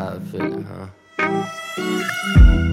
how it feeling, huh?